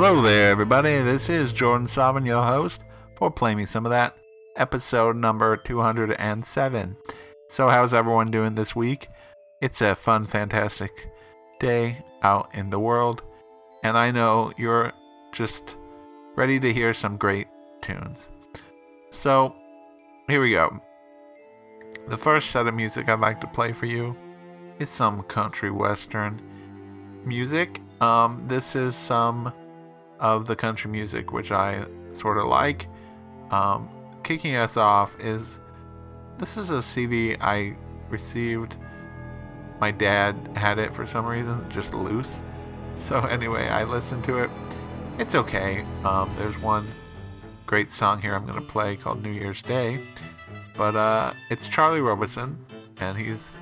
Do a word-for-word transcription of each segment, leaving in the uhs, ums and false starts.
Hello there, everybody. This is Jordan Sauvignon, your host for Play Me Some of That, episode number two hundred seven. So how's everyone doing this week? It's a fun, fantastic day out in the world, and I know you're just ready to hear some great tunes. So here we go. The first set of music I'd like to play for you is some country western music. Um, this is some of the country music which I sort of like. Um, kicking us off is, this is a C D I received. My dad had it for some reason, just loose. So anyway, I listened to it. It's okay. Um, there's one great song here I'm going to play called New Year's Day. But uh, it's Charlie Robison, and he's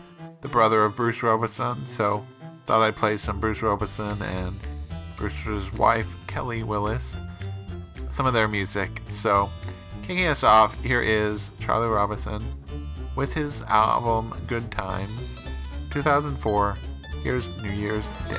the brother of Bruce Robison, so thought I'd play some Bruce Robison and Bruce's wife, Kelly Willis, some of their music. So, kicking us off, here is Charlie Robison with his album Good Times, two thousand four. Here's New Year's Day.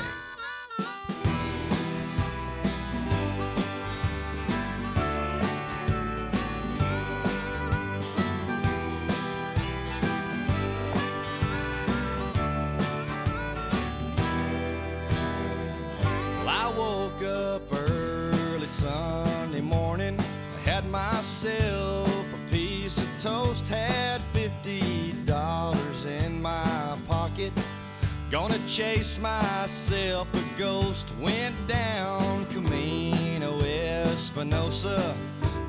Chase myself, a ghost went down Camino Espinosa.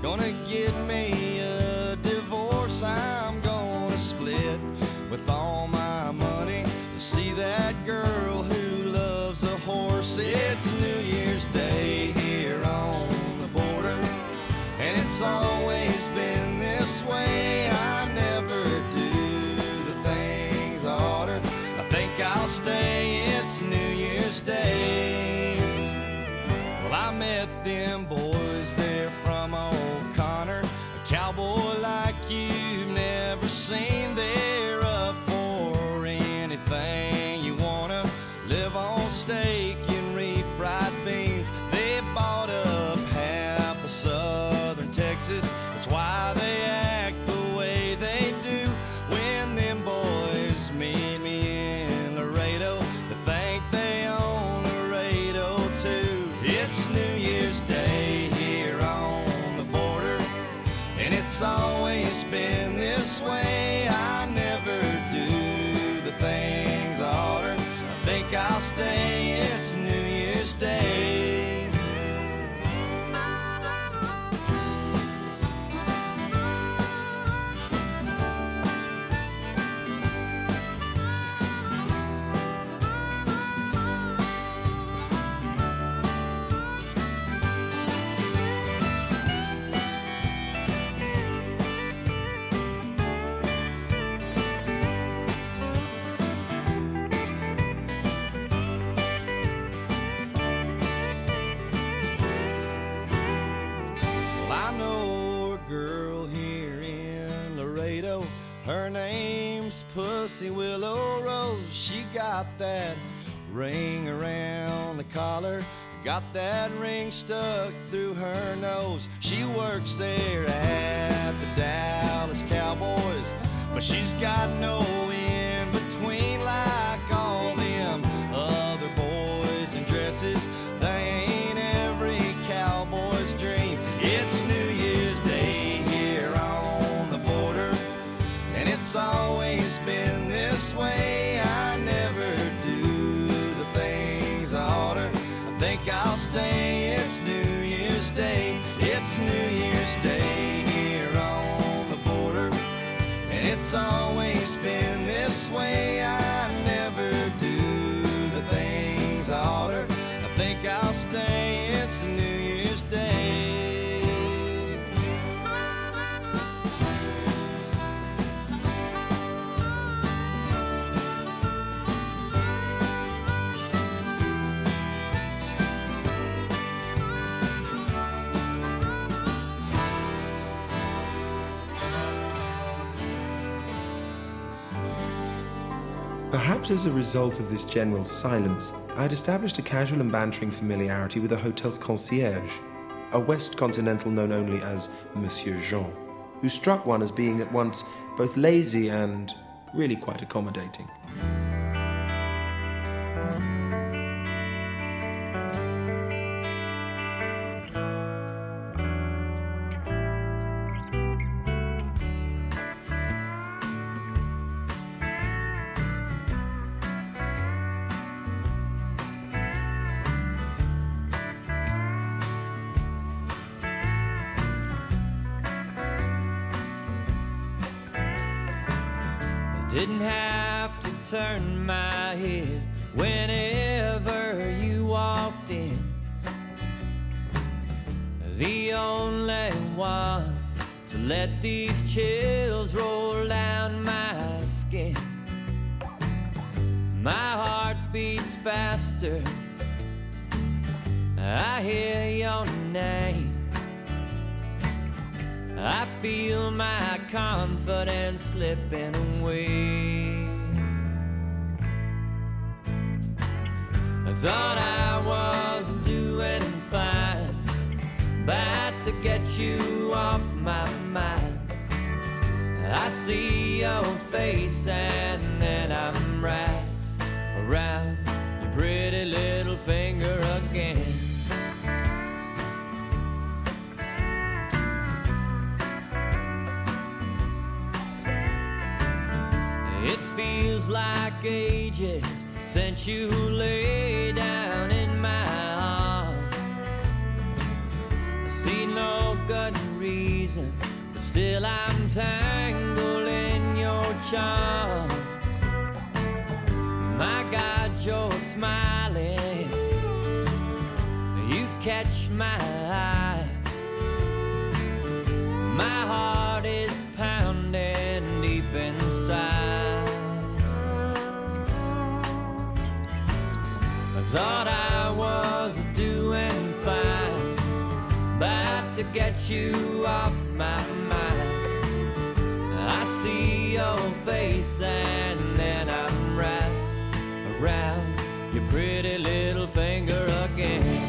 Gonna get me a divorce, I'm gonna split with all my money to see that girl who loves a horse. It's New Year's Day here on the border, and it's always been this way. I never do the things I ordered. I think I'll stay. Day. Well, I met them boys there from O'Connor, a cowboy like you've never seen. They're up for anything you wanna, live on steak and refried beans. They bought up half of southern Texas, that's why they act the way they do. When them boys meet me in Laredo, they think they it's always been this way. I never do the things I order. I think I'll stay. It's New Year's Day. Her name's Pussy Willow Rose. She got that ring around the collar, got that ring stuck through her nose. She works there at the Dallas Cowboys, but she's got no in-between like all them other boys in dresses. They ain't every cowboy's dream. It's New Year's Day here on the border, and it's always been this way. I never do the things I order. I think I'll stay. It's New Year's Day. It's New Year's Day here on the border, and it's always been this way. I Perhaps as a result of this general silence, I had established a casual and bantering familiarity with the hotel's concierge, a West Continental known only as Monsieur Jean, who struck one as being at once both lazy and really quite accommodating. Didn't have to turn my head whenever you walked in. The only one to let these chills roll down my skin. My heart beats faster. I hear your name. I feel my confidence slipping away. I thought I was doing fine, but to get you off my mind, I see your face and then I'm right around your pretty little finger again. Feels like ages since you lay down in my arms. I see no good reason, but still I'm tangled in your charms. My God, you're smiling. You catch my eye. My heart is pounding deep inside. Thought I was doing fine, but to get you off my mind, I see your face and then I'm wrapped around your pretty little finger again.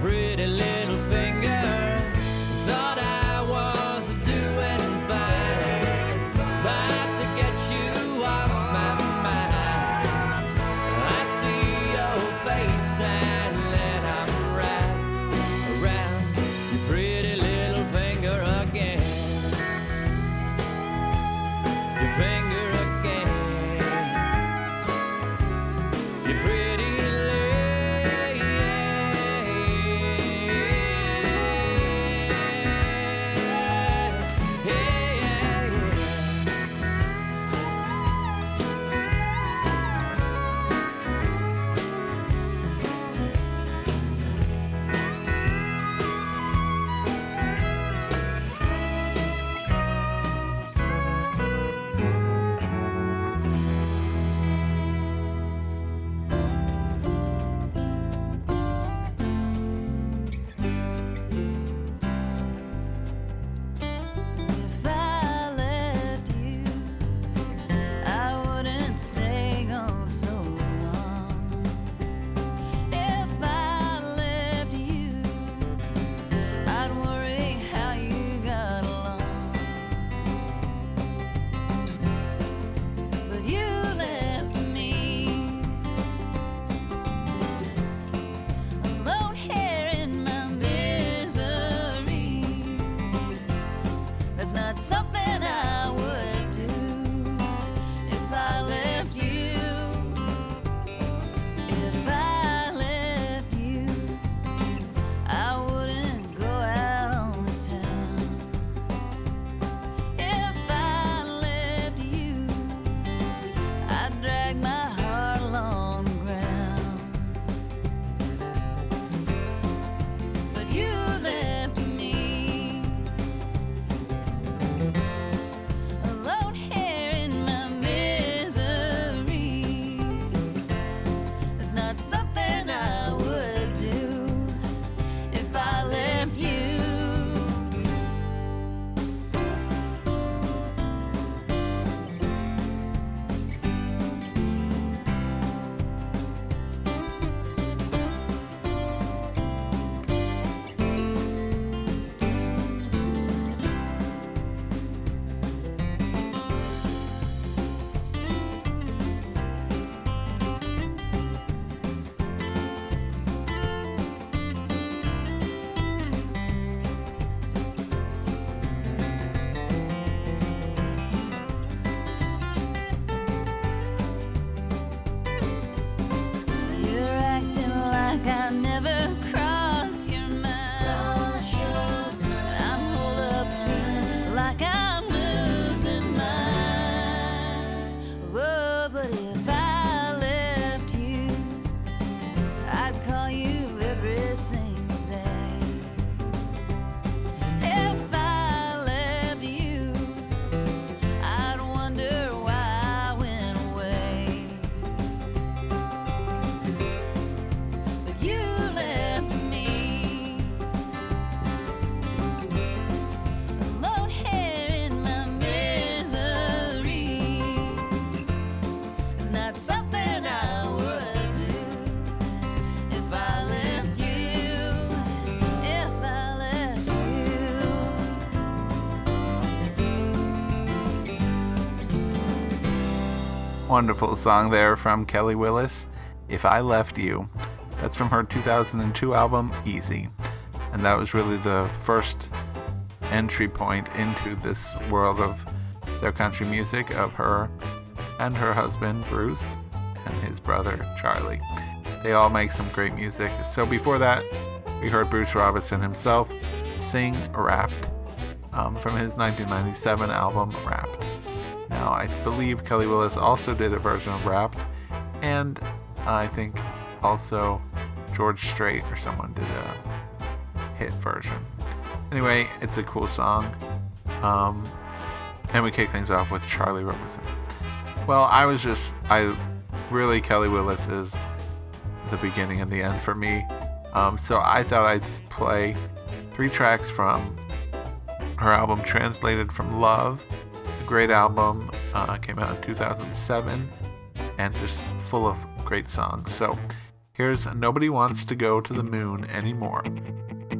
Pretty late. Wonderful song there from Kelly Willis, If I Left You. That's from her two thousand two album, Easy. And that was really the first entry point into this world of their country music, of her and her husband, Bruce, and his brother, Charlie. They all make some great music. So before that, we heard Bruce Robison himself sing Wrapped um, from his nineteen ninety-seven album, Wrapped. Now, I believe Kelly Willis also did a version of Wrapped, and I think also George Strait or someone did a hit version. Anyway, it's a cool song. Um, and we kick things off with Charlie Robison. Well, I was just, I really, Kelly Willis is the beginning and the end for me. Um, so I thought I'd play three tracks from her album Translated From Love. A great album, uh, came out in two thousand seven, and just full of great songs. So here's Nobody Wants to Go to the Moon Anymore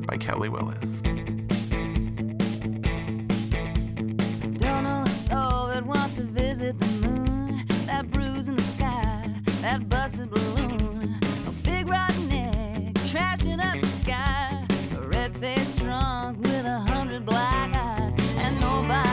by Kelly Willis. Don't know a soul that wants to visit the moon, that bruise in the sky, that busted balloon, a big rotten egg trashing up the sky, a red-faced drunk with a hundred black eyes, and nobody.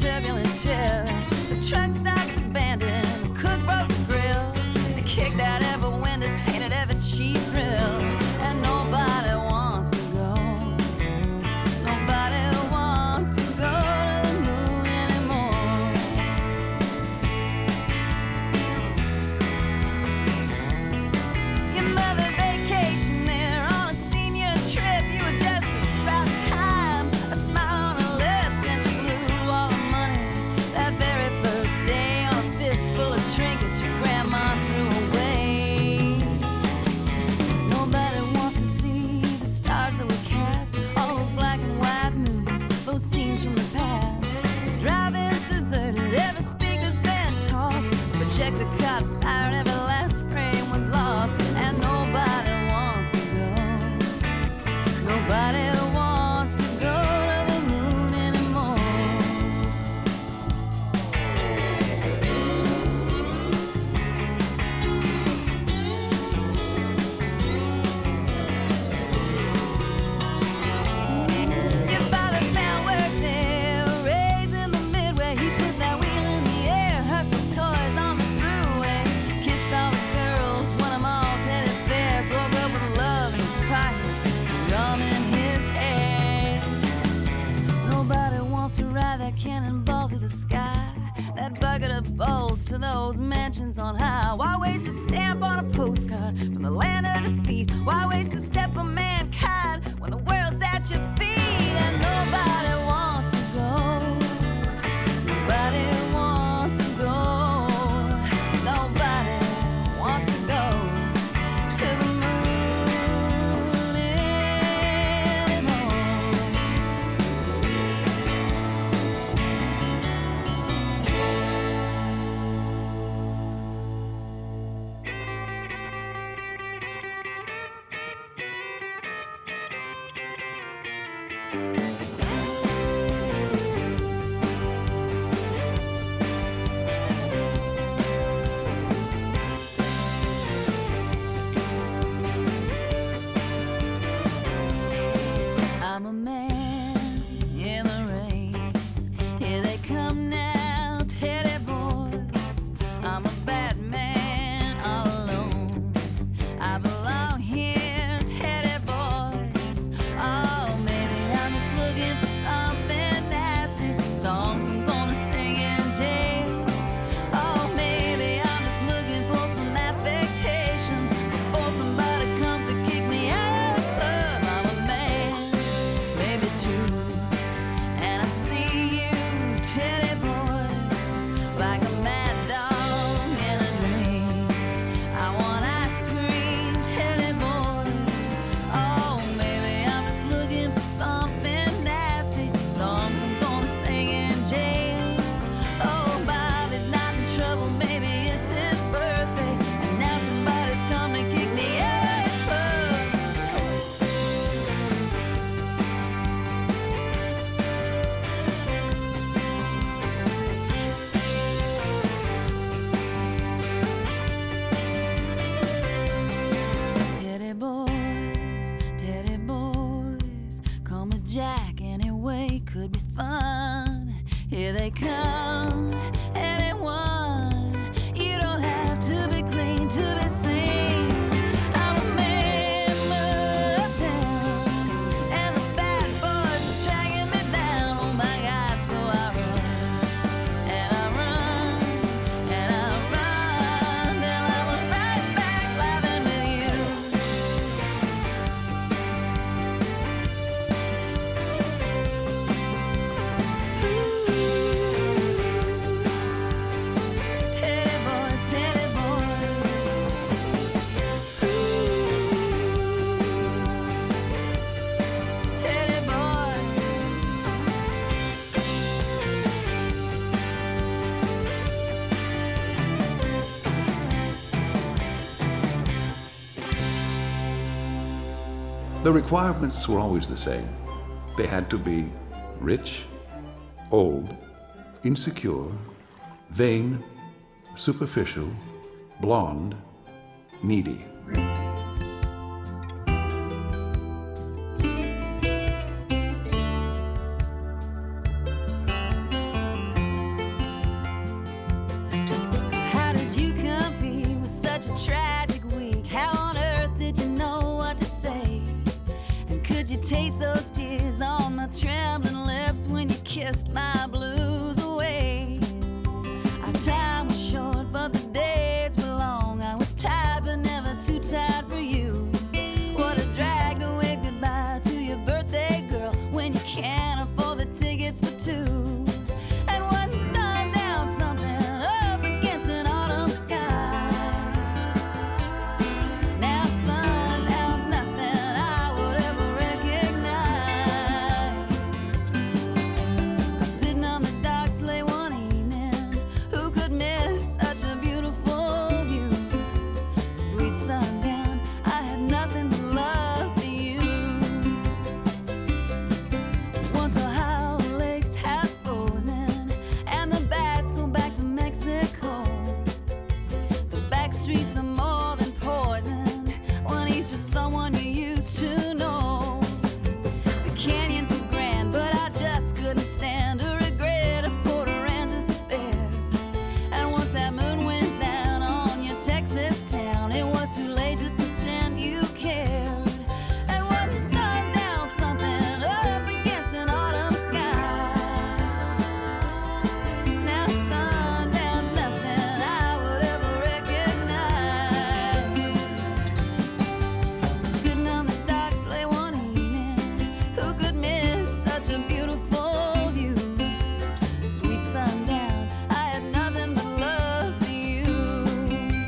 Turbulent ship, the truck stops abandoned, the cook broke the grill, they kicked out every window, tainted every cheap grill, and nobody wants to go, nobody wants to go to the moon anymore. Your mother vacation there on a senior trip, you were just a spout time, a smile. The cup out every last frame was lost, and nobody wants to go. Nobody wants to go to the moon anymore. Your father found work there, raising the midway. He put that wheel in the air, hustled toys on the to ride that cannonball through the sky, that bucket of bolts to those mansions on high. Why waste a stamp on a postcard from the land of defeat? Why waste a step of mankind when the world's at your feet? And nobody wants to go, nobody wants to go, nobody wants to go to the Here they come, anyone. You don't have to be clean to be seen. I'm a member of town, and the bad boys are dragging me down. Oh my God, so I run, and I run, and I run, and I run right back laughing with you. Teddy boys, teddy boys. Ooh, teddy boys. The requirements were always the same. They had to be rich, old, insecure, vain, superficial, blonde, needy. How did you compete with such a tragic week? How on earth did you know what to say? And could you taste those tears on my trembling lips when you kissed my blues away? Our time was short, but the days were long. I was tired, but never too tired for you. What a drag to wave goodbye to your birthday girl when you can't afford the tickets for two. And one sundown, something up against an autumn sky. Now sundown's nothing I would ever recognize. Sitting on the docks late one evening, who could miss such a beautiful view? Sweet sundown, I had nothing but love for you. Once Ohio lakes have frozen, and the bats go back to Mexico. The back streets are more than poison when he's just someone you used to know. The canyons were grand, but I just couldn't stand to regret a Porter and his affair. And once that moon went down on your Texas town, it was too late to pretend you cared. And when the sun down, something up against an autumn sky. Now sundown's nothing I would ever recognize. Sitting on the docks late one evening, who could miss such a beautiful view? Sweet sundown, I had nothing but love for you. And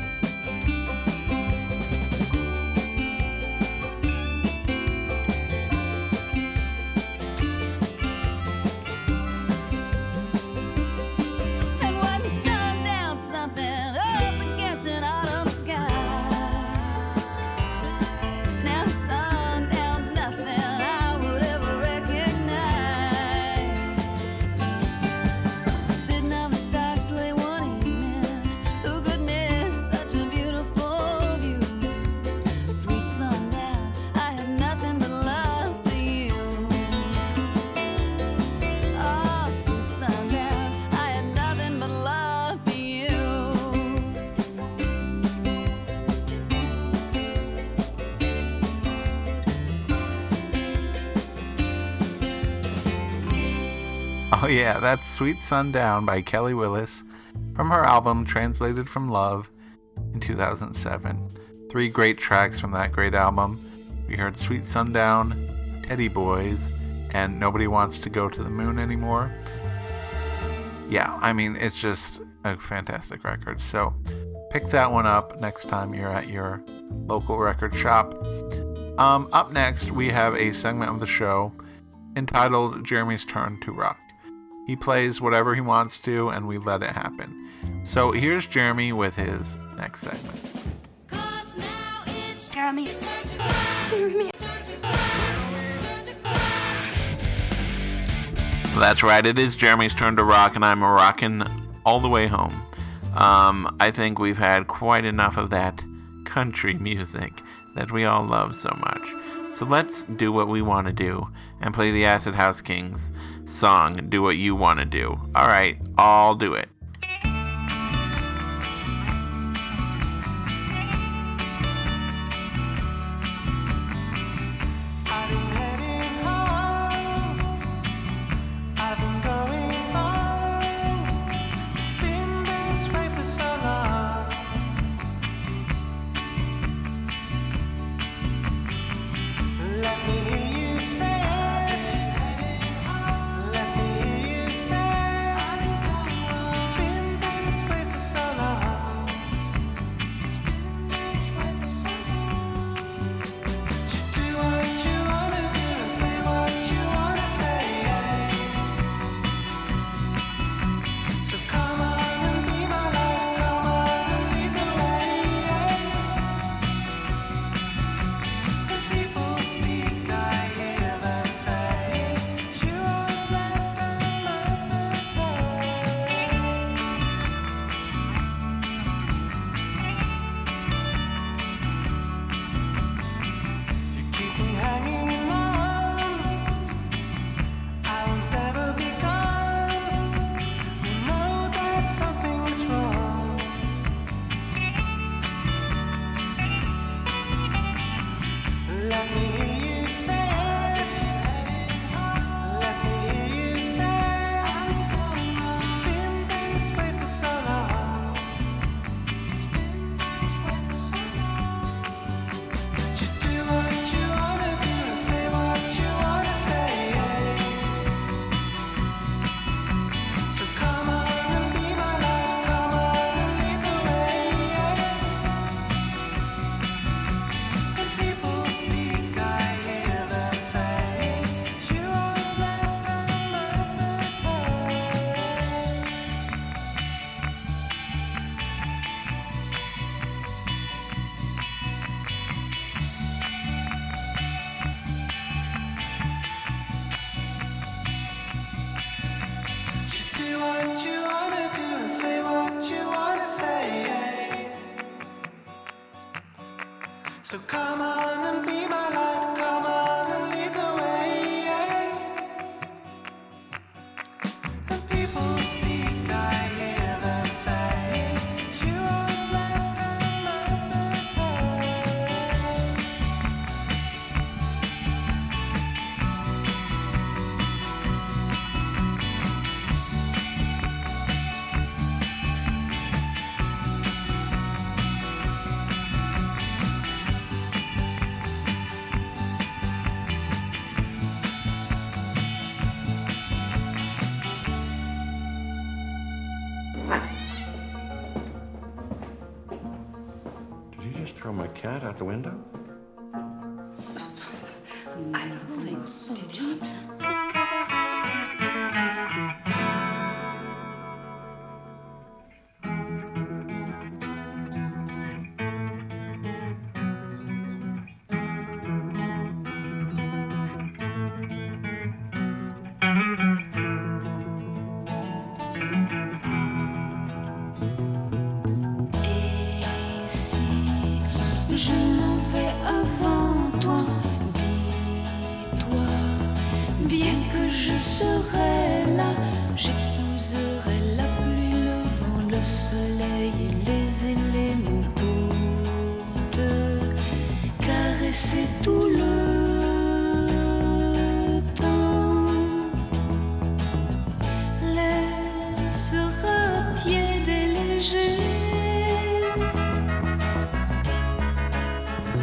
when the sun down, something up against an autumn sky. Now sundown's nothing I would ever recognize. Sitting on the docks late one evening, who could miss such a beautiful view? Sweet sundown, I had nothing but love for you. Oh, sweet sundown, I had nothing but love for you. Oh yeah, that's Sweet Sundown by Kelly Willis from her album Translated From Love in two thousand seven. Three great tracks from that great album. We heard Sweet Sundown, Teddy Boys, and Nobody Wants to Go to the Moon Anymore. Yeah, I mean, it's just a fantastic record. So pick that one up next time you're at your local record shop. Um, up next, we have a segment of the show entitled Jeremy's Turn to Rock. He plays whatever he wants to, and we let it happen. So here's Jeremy with his next segment. Cause now it's Jeremy. Jeremy. That's right, it is Jeremy's Turn to Rock, and I'm rocking all the way home. Um, I think we've had quite enough of that country music that we all love so much. So let's do what we want to do and play the Acid House Kings song, Do What You Want to Do. All right, I'll do it. Cat out the window? I don't think so. Did you?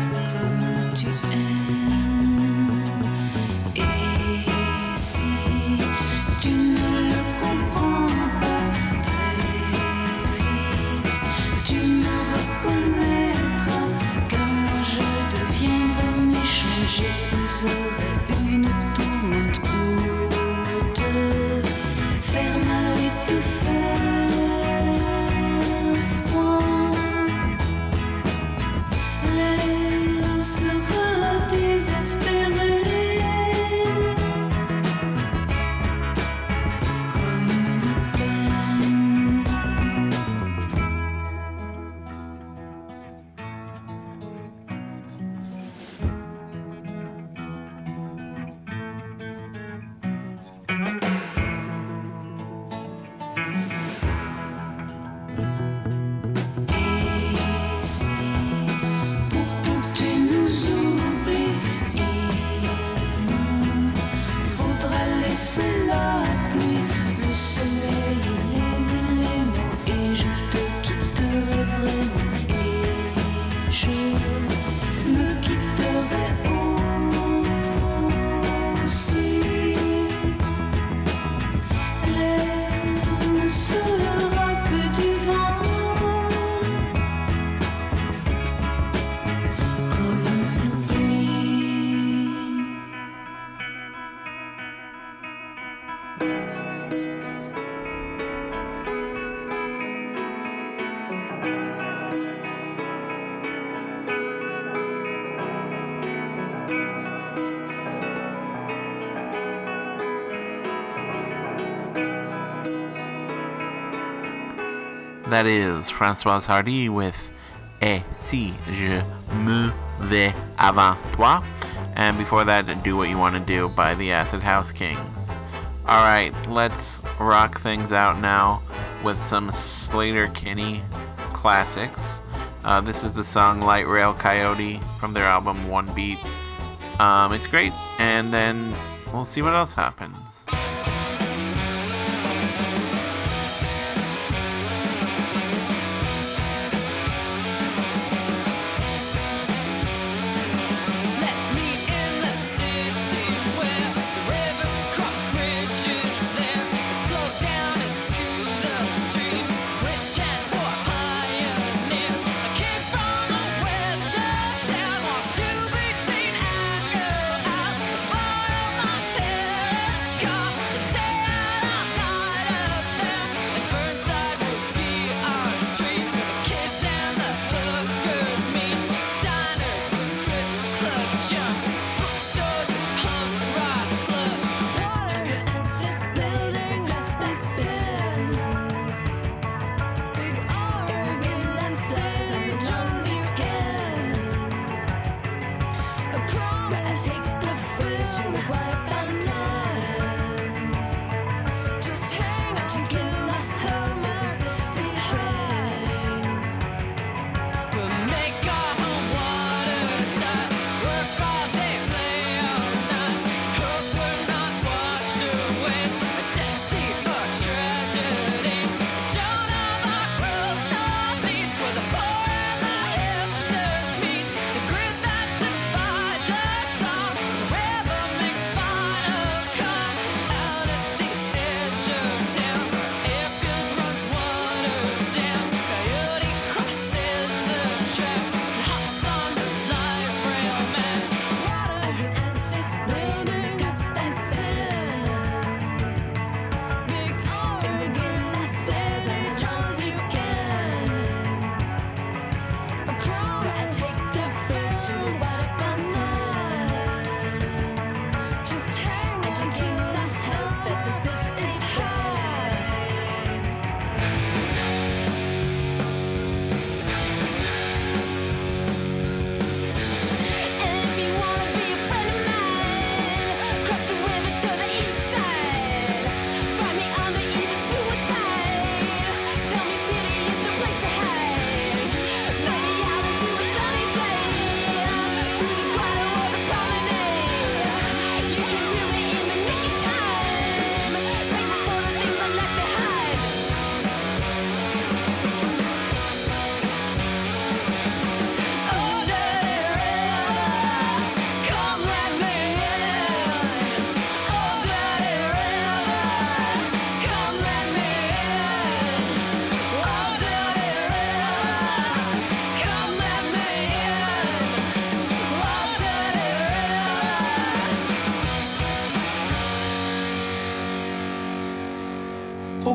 Reconnaître car moi je deviendrai méchant. That is Françoise Hardy with Et Si Je M'en Vais Avant Toi. And before that, Do What You Want to Do by the Acid House Kings. Alright, let's rock things out now with some Sleater-Kinney classics. Uh, this is the song Light-Rail Coyote from their album One Beat. Um, it's great, and then we'll see what else happens.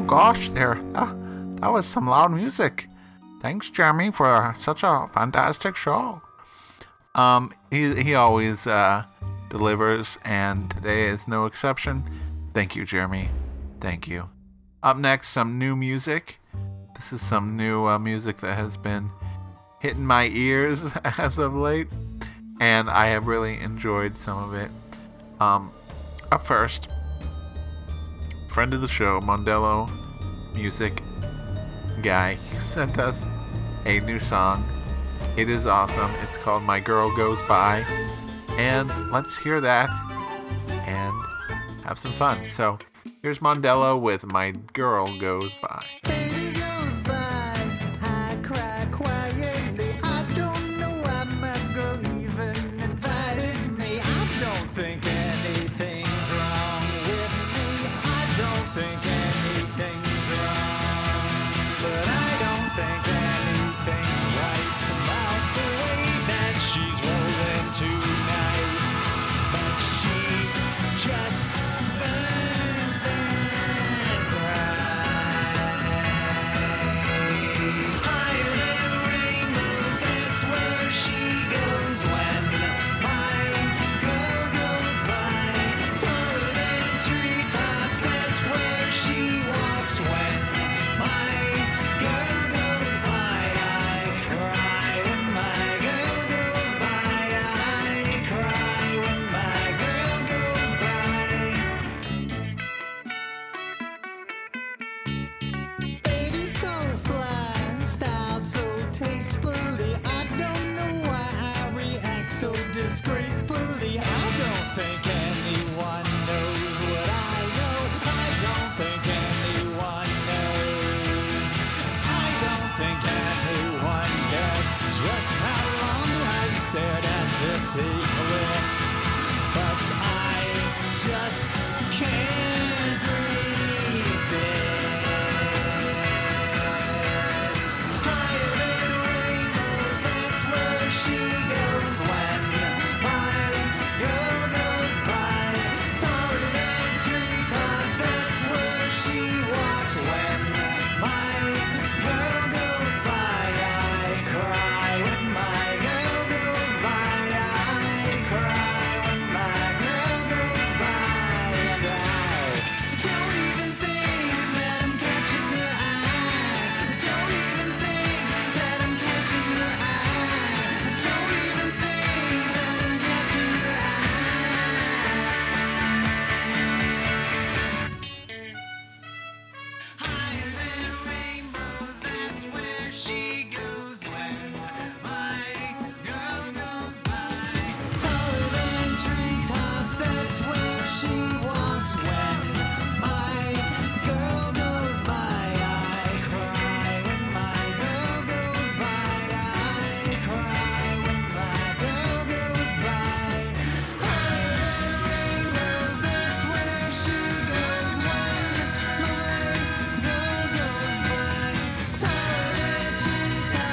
Gosh, there, that, that was some loud music. Thanks, Jeremy, for such a fantastic show. Um, he he always uh, delivers, and today is no exception. Thank you, Jeremy. Thank you. Up next, some new music. This is some new uh, music that has been hitting my ears as of late, and I have really enjoyed some of it. Um, up first, friend of the show, Mondello music guy, he sent us a new song. It is awesome. It's called My Girl Goes By, and let's hear that and have some fun. So here's Mondello with My Girl Goes By. take lips, but I just can't resist. Higher than rainbows, that's where she goes when my girl goes by. Taller than treetops, that's where she walks when my girl goes by. I cry when my girl goes by. I cry when my girl goes by. And I don't even think that I'm catching her eye. Don't even think that I'm catching her eye. Don't even think that I'm catching her eye. Higher than rainbows, that's where she goes when my girl goes by. Taller than treetops, that's where she walks when my girl goes by. I cry when my girl goes by. I cry when my girl goes by. Higher than rainbows, that's where she goes when my girl goes by. Taller than treetops, that's where she walks when my girl goes by. I cry when my girl goes by. I cry when my girl goes by.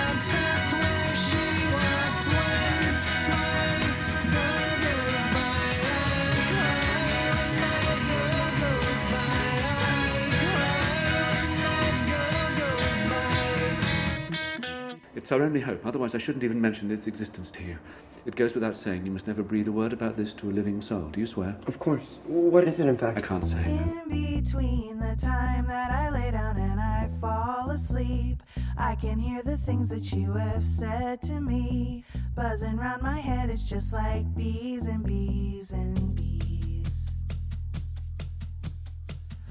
It's our only hope, otherwise I shouldn't even mention its existence to you. It goes without saying you must never breathe a word about this to a living soul. Do you swear? Of course. What is it, in I fact? can't say. In between the time that I lay down and I fall asleep, I can hear the things that you have said to me. Buzzing round my head, it's just like bees and bees and bees.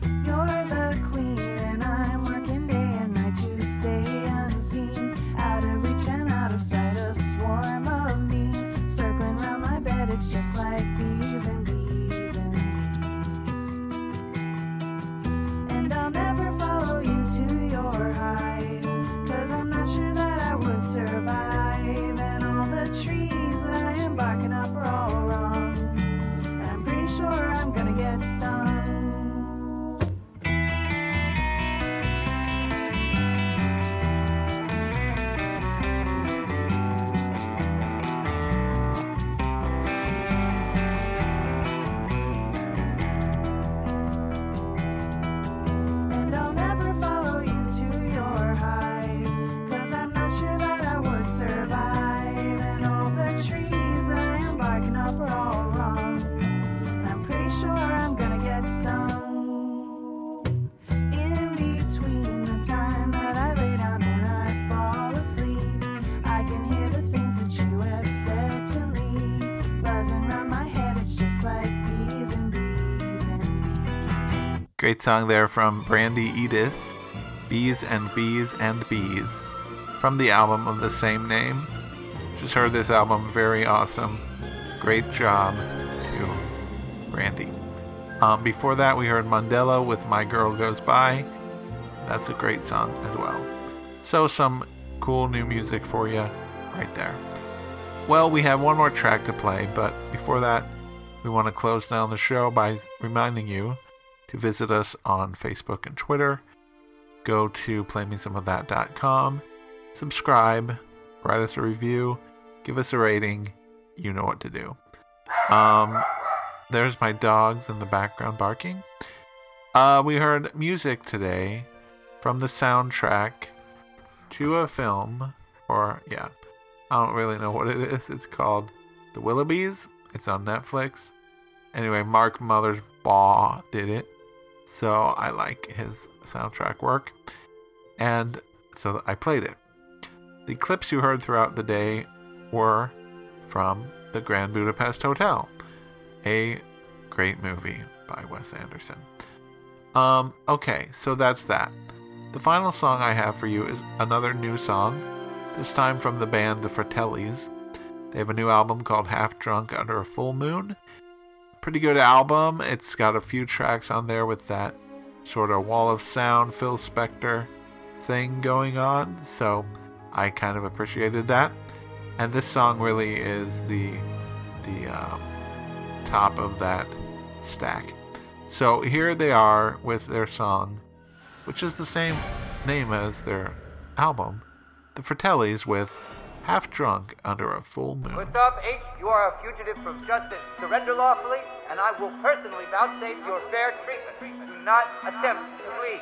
You're the queen, and I'm working day and night to stay unseen. Out of reach and out of sight, a swarm of me. Circling round my bed, it's just like bees and bees and bees. And I'll never follow you to your hive, cause I'm not sure that I would survive. And all the trees that I am barking up are all wrong, and I'm pretty sure I'm gonna get stung. And I'll never follow you to your hive, cause I'm not sure that I would survive. And all the trees that I am barking up are all wrong, and I'm pretty sure I'm gonna get stung. In between the time that I lay down and I fall asleep, I can hear the things that you have said to me. Buzzing round my head, it's just like bees and bees and bees. Great song there from Brandi Ediss, Bees and Bees and Bees, from the album of the same name. Just heard this album, very awesome. Great job to Brandi. Um, before that, we heard Mondello with My Girl Goes By. That's a great song as well. So, some cool new music for you right there. Well, we have one more track to play, but before that, we want to close down the show by reminding you to visit us on Facebook and Twitter. Go to play me some of that dot com, subscribe, write us a review, give us a rating. You know what to do. Um, there's my dogs in the background barking. Uh, we heard music today from the soundtrack to a film, or yeah, I don't really know what it is. It's called The Willoughbys. It's on Netflix. Anyway, Mark Mothersbaugh did it, so I like his soundtrack work, and so I played it. The clips you heard throughout the day were from the Grand Budapest Hotel, a great movie by Wes Anderson. Um, okay, so that's that. The final song I have for you is another new song, this time from the band The Fratellis. They have a new album called Half Drunk Under a Full Moon. Pretty good album. It's got a few tracks on there with that sort of wall of sound, Phil Spector thing going on, so I kind of appreciated that. And this song really is the the uh, top of that stack. So here they are with their song, which is the same name as their album, The Fratellis with Half Drunk Under a Full Moon. Gustav H., you are a fugitive from justice. Surrender lawfully, and I will personally vouchsafe your fair treatment. Do not attempt to flee.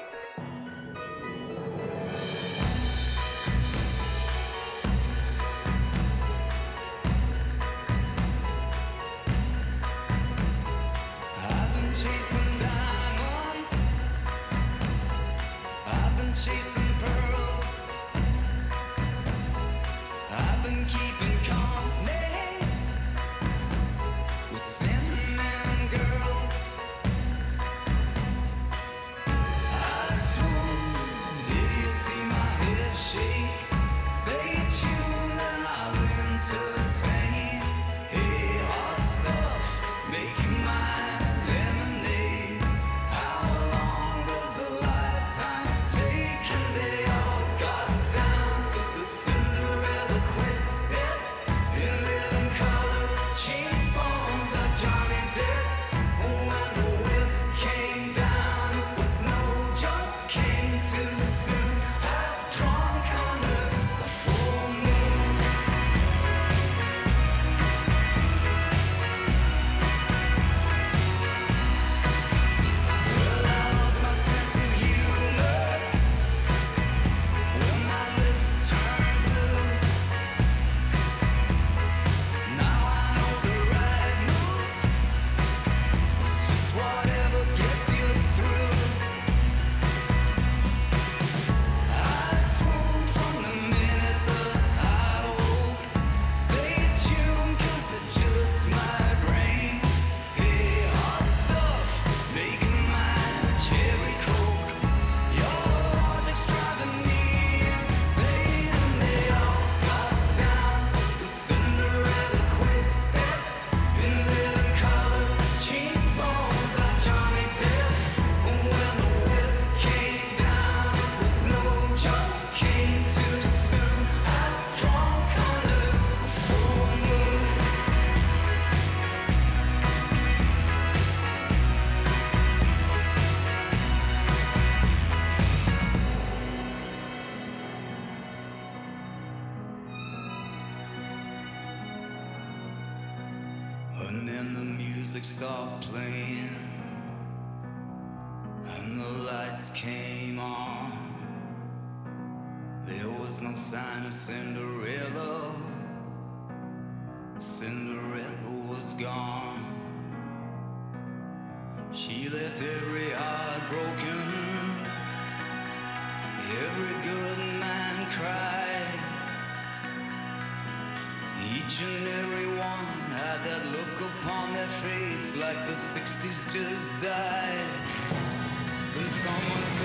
Like the sixties just died. Then someone